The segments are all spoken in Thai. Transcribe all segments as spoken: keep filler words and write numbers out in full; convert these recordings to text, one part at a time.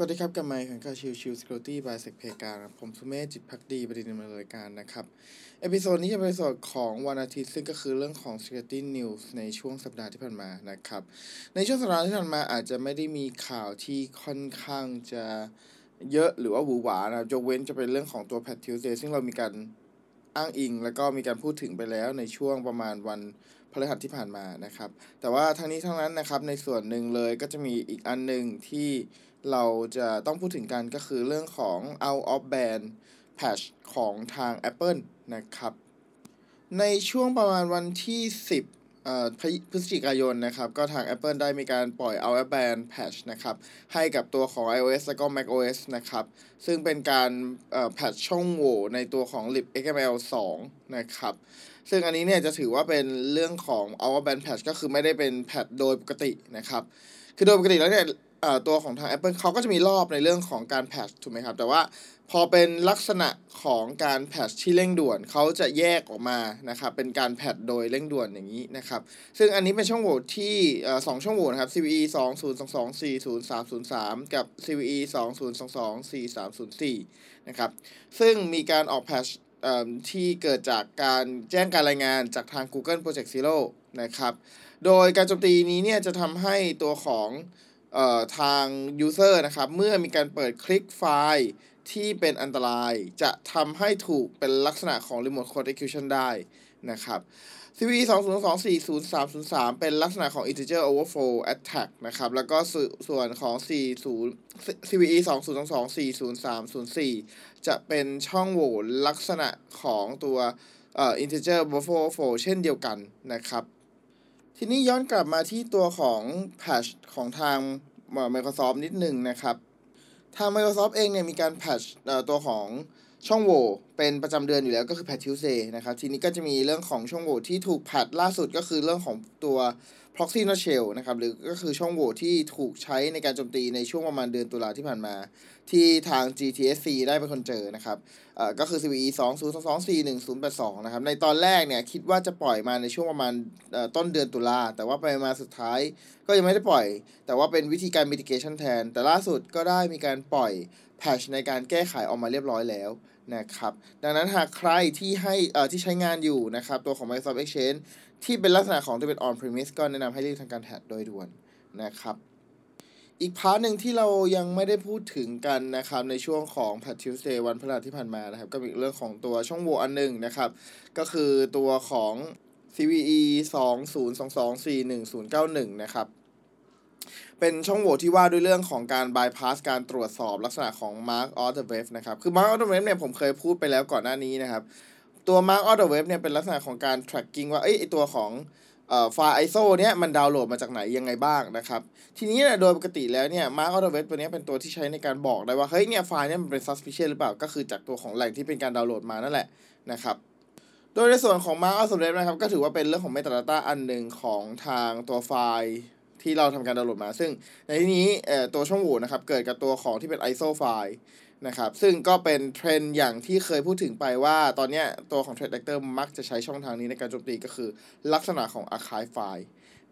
สวัสดีครับกับไมค์ของข่าวชิวชิว Security by Sekpakar ครับผมสุเมธจิตภักดีประเด็นดำเนินรายการนะครับเอพิโซดนี้จะเป็นเอพิโซดของวันอาทิตย์ซึ่งก็คือเรื่องของ Security News ในช่วงสัปดาห์ที่ผ่านมานะครับในช่วงสัปดาห์ที่ผ่านมาอาจจะไม่ได้มีข่าวที่ค่อนข้างจะเยอะหรือว่าหวือหวานะยกเว้นจะเป็นเรื่องของตัว Patch Tuesday ซึ่งเรามีการอ้างอิงแล้วก็มีการพูดถึงไปแล้วในช่วงประมาณวันพฤหัสที่ผ่านมานะครับแต่ว่าทั้งนี้ทั้งนั้นนะครับในส่วนหนึ่งเลยก็จะมีอีกอันนึงที่เราจะต้องพูดถึงกันก็คือเรื่องของ Apple Band Patch ของทาง Apple นะครับในช่วงประมาณวันที่สิบเอ่อพฤศจิกายนนะครับก็ทาง Apple ได้มีการปล่อย Apple Band Patch นะครับให้กับตัวของ iOS แล้วก็ macOS นะครับซึ่งเป็นการเอ่อ patch ช่องโหว่ในตัวของ libxml สองนะครับซึ่งอันนี้เนี่ยจะถือว่าเป็นเรื่องของ Apple Band Patch ก็คือไม่ได้เป็น patch โดยปกตินะครับคือโดยปกติแล้วเนี่ยเอ่อตัวของทาง Apple เขาก็จะมีรอบในเรื่องของการแพทช์ถูกไหมครับแต่ว่าพอเป็นลักษณะของการแพทช์ที่เร่งด่วนเขาจะแยกออกมานะครับเป็นการแพทช์โดยเร่งด่วนอย่างนี้นะครับซึ่งอันนี้เป็นช่องโหว่ที่เอ่อสองช่องโหว่นะครับ ซี วี อี สอง ศูนย์ สอง สอง สี่ ศูนย์ สาม ศูนย์ สาม กับ ซี วี อี สอง ศูนย์ สอง สอง สี่ สาม ศูนย์ สี่ นะครับซึ่งมีการออกแพทช์เอ่อที่เกิดจากการแจ้งการรายงานจากทาง Google Project Zero นะครับโดยการโจมตีนี้เนี่ยจะทำให้ตัวของเอ่อทาง user นะครับเมื่อมีการเปิดคลิกไฟล์ที่เป็นอันตรายจะทำให้ถูกเป็นลักษณะของ remote code execution ได้นะครับ ซี วี อี สอง ศูนย์ สอง สี่ ศูนย์ สาม ศูนย์ สาม เป็นลักษณะของ integer overflow attack นะครับแล้วก็ส่วนของสี่สิบ ซี วี อี สอง ศูนย์ สอง สี่ ศูนย์ สาม ศูนย์ สี่ จะเป็นช่องโหว่ลักษณะของตัวเอ่อ integer overflow เช่นเดียวกันนะครับทีนี้ย้อนกลับมาที่ตัวของแพทช์ของทาง Microsoft นิดหนึ่งนะครับทาง Microsoft เองเนี่ยมีการแพทช์ตัวของช่องโหว่เป็นประจำเดือนอยู่แล้วก็คือ Patch Tuesday นะครับทีนี้ก็จะมีเรื่องของช่องโหว่ที่ถูกแพทช์ล่าสุดก็คือเรื่องของตัว ProxyShell นะครับหรือก็คือช่องโหว่ที่ถูกใช้ในการโจมตีในช่วงประมาณเดือนตุลาที่ผ่านมาที่ทาง จี ที เอส ซี ได้เป็นคนเจอนะครับเอ่อก็คือ ซี วี อี สอง ศูนย์ สอง สอง สี่ หนึ่ง ศูนย์ แปด สอง นะครับในตอนแรกเนี่ยคิดว่าจะปล่อยมาในช่วงประมาณต้นเดือนตุลาแต่ว่าไปมาสุดท้ายก็ยังไม่ได้ปล่อยแต่ว่าเป็นวิธีการ mitigation แทนแต่ล่าสุดก็ได้มีการปล่อยแพทช์ในการแก้ไขออกมาเรียบร้อยแล้วนะครับดังนั้นหากใครที่ให้เอ่อที่ใช้งานอยู่นะครับตัวของ Microsoft Exchange ที่เป็นลักษณะของที่เป็น on premise ก็แนะนำให้รีบทำการแพทช์โดยด่วนนะครับอีกพาร์ทนึงที่เรายังไม่ได้พูดถึงกันนะครับในช่วงของ Patch Tuesday วันพฤหัสที่ผ่านมานะครับก็มีเรื่องของตัวช่องโหว่อันนึงนะครับก็คือตัวของ ซี วี อี สอง ศูนย์ สอง สอง สี่ หนึ่ง ศูนย์ เก้า หนึ่ง นะครับเป็นช่องโหว่ที่ว่าด้วยเรื่องของการ bypass การตรวจสอบลักษณะของ Mark of the Web นะครับคือ Mark of the Web เนี่ยผมเคยพูดไปแล้วก่อนหน้านี้นะครับตัว Mark of the Web เนี่ยเป็นลักษณะของการ tracking ว่าเอ้ยไอ้ตัวของเอ่อไฟล์ ไอ เอส โอ เนี้ยมันดาวน์โหลดมาจากไหนยังไงบ้างนะครับทีนี้เนี่ยโดยปกติแล้วเนี่ย Mark of the Web ตัวนี้เป็นตัวที่ใช้ในการบอกได้ว่าเฮ้ยเนี่ยไฟล์เนี่ยมันเป็น suspicious หรือเปล่าก็คือจากตัวของแหล่งที่เป็นการดาวน์โหลดมานั่นแหละนะครับโดยในส่วนของ Mark of the Web นะครับก็ถือว่าเป็นเรื่องของ metadata อันนึงของทางตัวไฟล์ที่เราทำการดาวน์โหลดมาซึ่งในที่นี้เอ่อตัวช่องโหว่นะครับเกิดกับตัวของที่เป็น ไอ เอส โอ ไฟล์นะครับซึ่งก็เป็นเทรนด์อย่างที่เคยพูดถึงไปว่าตอนเนี้ยตัวของ Threat Actor มักจะใช้ช่องทางนี้ในการโจมตีก็คือลักษณะของ Archive ไฟล์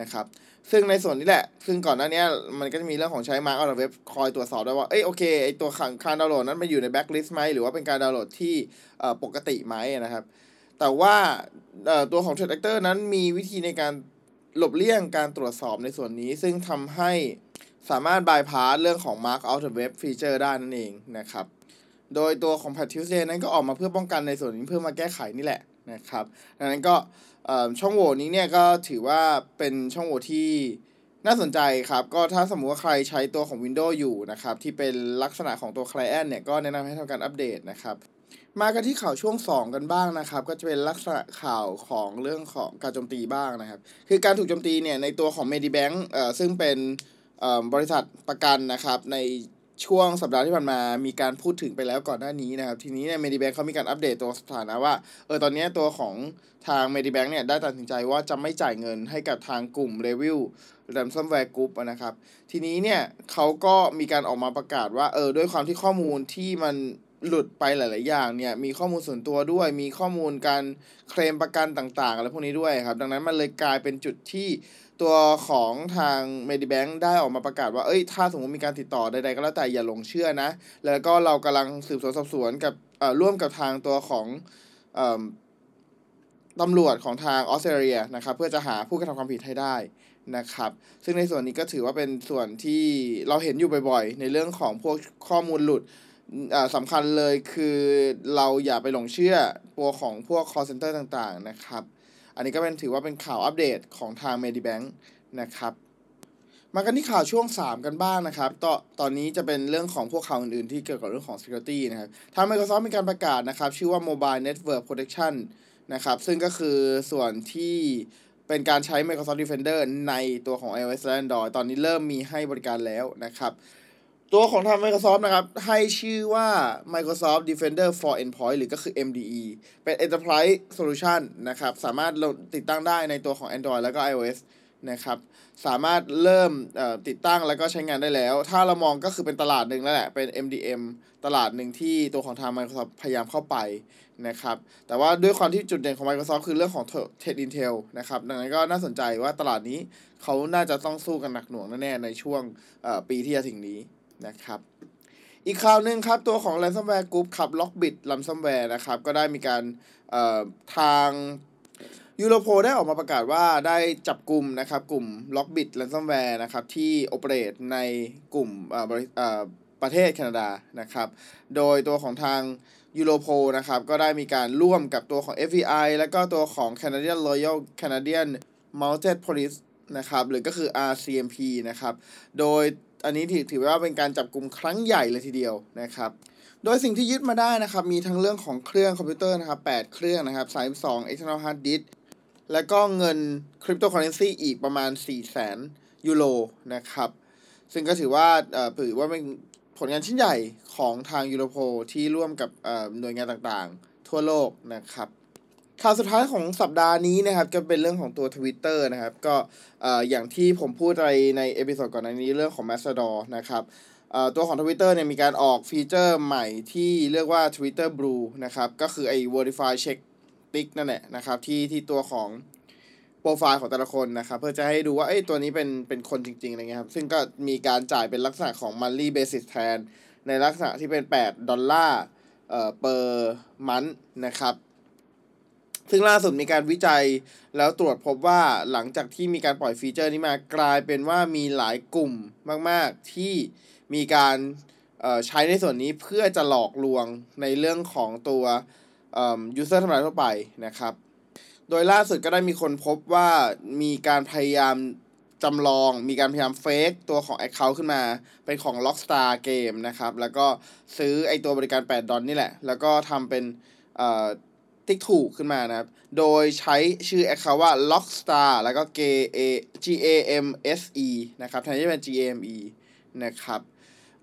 นะครับซึ่งในส่วนนี้แหละซึ่งก่อนหน้านี้มันก็จะมีเรื่องของใช้ Mark of the Web คอยตรวจสอบได้ว่าเอ้ยโอเคไอ้ตัวการดาวน์โหลดนั้นมันอยู่ใน Blacklist มั้ยหรือว่าเป็นการดาวน์โหลดที่เอ่อปกติมั้ยนะครับแต่ว่าเอ่อตัวของ Threat Actor นั้นมีวิธีในการหลบเลี่ยงการตรวจสอบในส่วนนี้ซึ่งทำให้สามารถบายพาสเรื่องของ Mark of the Web ฟีเจอร์ได้นั่นเองนะครับโดยตัวของ Patch Tuesday นั้นก็ออกมาเพื่อป้องกันในส่วนนี้เพื่อมาแก้ไขนี่แหละนะครับดังนั้นก็ช่องโหว่นี้เนี่ยก็ถือว่าเป็นช่องโหว่ที่น่าสนใจครับก็ถ้าสมมุติว่าใครใช้ตัวของ Windows อยู่นะครับที่เป็นลักษณะของตัว Client เนี่ยก็แนะนำให้ทำการอัปเดตนะครับมากันที่ข่าวช่วงสองกันบ้างนะครับก็จะเป็นลักษณะข่าวของเรื่องของการโจมตีบ้างนะครับคือการถูกโจมตีเนี่ยในตัวของ Medibank เอ่อซึ่งเป็นเอ่อบริษัทประกันนะครับในช่วงสัปดาห์ที่ผ่านมามีการพูดถึงไปแล้วก่อนหน้านี้นะครับทีนี้เนี่ย Medibank เขามีการอัปเดตตัวสถานะว่าเออตอนนี้ตัวของทาง Medibank เนี่ยได้ตัดสินใจว่าจะไม่จ่ายเงินให้กับทางกลุ่ม Review Ransomware Group นะครับทีนี้เนี่ยเขาก็มีการออกมาประกาศว่าเออด้วยความที่ข้อมูลที่มันหลุดไปหลายๆอย่างเนี่ยมีข้อมูลส่วนตัวด้วยมีข้อมูลการเคลมประกันต่างๆอะไรพวกนี้ด้วยครับดังนั้นมันเลยกลายเป็นจุดที่ ตัวของทาง Medibank ได้ออกมาประกาศว่าเอ้ยถ้าสมมติมีการติดต่อใดๆก็แล้วแต่อย่าหลงเชื่อนะแล้วก็เรากำลังสืบสวนสอบสวนกับร่วมกับทางตัวของตำรวจของทางออสเตรเลียนะครับเพื่อจะหาผู้กระทำความผิดให้ได้นะครับซึ่งในส่วนนี้ก็ถือว่าเป็นส่วนที่เราเห็นอยู่บ่อยๆในเรื่องของพวกข้อมูลหลุดสำคัญเลยคือเราอย่าไปหลงเชื่อตัวของพวก call center ต่างๆนะครับอันนี้ก็เป็นถือว่าเป็นข่าวอัปเดตของทาง Medibank นะครับมากันที่ข่าวช่วงสามกันบ้างนะครับตอนตอนนี้จะเป็นเรื่องของพวกข่าวอื่นๆที่เกี่ยวกับเรื่องของ security นะครับทาง Microsoft มีการประกาศนะครับชื่อว่า Mobile Network Protection นะครับซึ่งก็คือส่วนที่เป็นการใช้ Microsoft Defender ในตัวของ iOS และ Android ตอนนี้เริ่มมีให้บริการแล้วนะครับตัวของทาง Microsoft นะครับให้ชื่อว่า Microsoft Defender for Endpoint หรือก็คือ เอ็ม ดี อี เป็น Enterprise Solution นะครับสามารถติดตั้งได้ในตัวของ Android แล้วก็ iOS นะครับสามารถเริ่มติดตั้งแล้วก็ใช้งานได้แล้วถ้าเรามองก็คือเป็นตลาดหนึ่งแล้วแหละเป็น เอ็ม ดี เอ็ม ตลาดหนึ่งที่ตัวของทาง Microsoft พยายามเข้าไปนะครับแต่ว่าด้วยความที่จุดเด่นของ Microsoft คือเรื่องของ Threat Intel นะครับดังนั้นก็น่าสนใจว่าตลาดนี้เขาน่าจะต้องสู้กันหนักหน่วงแน่ๆในช่วงปีที่จะถึงนี้นะครับอีกข่าวนึงครับตัวของ Ransomware Group ขับ Lockbit Ransomware นะครับก็ได้มีการเอ่อทางยูโรโพลได้ออกมาประกาศว่าได้จับกลุ่มนะครับกลุ่ม Lockbit Ransomware นะครับที่โอเปเรตในกลุ่มเอ่อเอ่อประเทศแคนาดานะครับโดยตัวของทางยูโรโพลนะครับก็ได้มีการร่วมกับตัวของ เอฟ บี ไอ แล้วก็ตัวของ Canadian Royal Canadian Mounted Police นะครับหรือก็คือ อาร์ ซี เอ็ม พี นะครับโดยอันนี้ถือว่าเป็นการจับกลุ่มครั้งใหญ่เลยทีเดียวนะครับโดยสิ่งที่ยึดมาได้นะครับมีทั้งเรื่องของเครื่องคอมพิวเตอร์นะครับแปดเครื่องนะครับสามสิบสอง external hard disk แล้วก็เงิน cryptocurrency อีกประมาณ สี่แสน ยูโรนะครับซึ่งก็ถือว่าเอ่อถือว่าเป็นผลงานชิ้นใหญ่ของทาง Europol ที่ร่วมกับเอ่อหน่วยงานต่างๆทั่วโลกนะครับข่าวสุดท้ายของสัปดาห์นี้นะครับก็เป็นเรื่องของตัว Twitter นะครับก็เอ่ออย่างที่ผมพูดไปในเอพิโซดก่อนหน้านี้เรื่องของ Mastodon นะครับเอ่อตัวของ Twitter เนี่ยมีการออกฟีเจอร์ใหม่ที่เรียกว่า Twitter Blue นะครับก็คือไอ้ Verify Check Tick นั่นแหละนะครับที่ที่ตัวของโปรไฟล์ของแต่ละคนนะครับเพื่อจะให้ดูว่าเอ้ยตัวนี้เป็นเป็นคนจริงๆอะไรเงี้ยครับซึ่งก็มีการจ่ายเป็นลักษณะของ Monthly Basis แทนในลักษณะที่เป็นแปดดอลลาร์เอ่อ per month นะครับซึ่งล่าสุดมีการวิจัยแล้วตรวจพบว่าหลังจากที่มีการปล่อยฟีเจอร์นี้มากลายเป็นว่ามีหลายกลุ่มมากๆที่มีการใช้ในส่วนนี้เพื่อจะหลอกลวงในเรื่องของตัวยูสเซอร์ธรรมดาทั่วไปนะครับโดยล่าสุดก็ได้มีคนพบว่ามีการพยายามจำลองมีการพยายามเฟคตัวของ account ขึ้นมาเป็นของ Rockstar Games นะครับแล้วก็ซื้อไอตัวบริการแปดดอลนี่แหละแล้วก็ทำเป็นเอ่อติ๊กถูกขึ้นมานะครับโดยใช้ชื่อ account ว่า Lockstar แล้วก็ G A M S E นะครับแทนที่จะเป็น G A M E นะครับ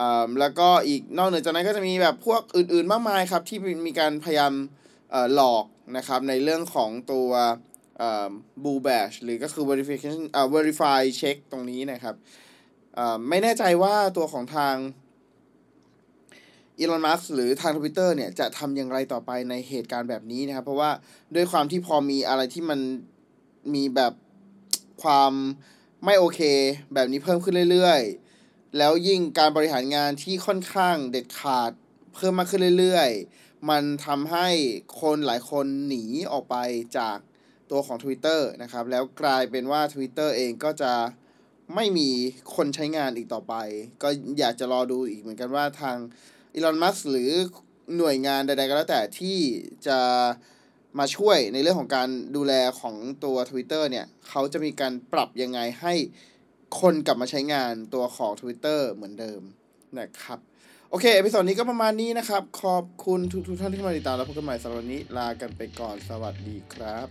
อ่าแล้วก็อีกนอกเหนือจากนั้นก็จะมีแบบพวกอื่นๆมากมายครับที่มีการพยายามเอ่อหลอกนะครับในเรื่องของตัวเอ่อ Blue Badge หรือก็คือ verification อ่า verify check ตรงนี้นะครับอ่าไม่แน่ใจว่าตัวของทาง Elon Musk หรือทาง Twitter เนี่ยจะทำอย่างไรต่อไปในเหตุการณ์แบบนี้นะครับเพราะว่าด้วยความที่พอมีอะไรที่มันมีแบบความไม่โอเคแบบนี้เพิ่มขึ้นเรื่อยๆแล้วยิ่งการบริหารงานที่ค่อนข้างเด็ดขาดเพิ่มมากขึ้นเรื่อยๆมันทำให้คนหลายคนหนีออกไปจากตัวของ Twitter นะครับแล้วกลายเป็นว่า Twitter เองก็จะไม่มีคนใช้งานอีกต่อไปก็อยากจะรอดูอีกเหมือนกันว่าทางElon Musk หรือหน่วยงานใดๆก็แล้วแต่ที่จะมาช่วยในเรื่องของการดูแลของตัว Twitter เนี่ยเขาจะมีการปรับยังไงให้คนกลับมาใช้งานตัวของ Twitter เหมือนเดิมนะครับโอเคเอพิโซดนี้ก็ประมาณนี้นะครับขอบคุณทุกๆท่านที่มาติดตามแล้วพบกันใหม่สัปดาห์นี้ลากันไปก่อนสวัสดีครับ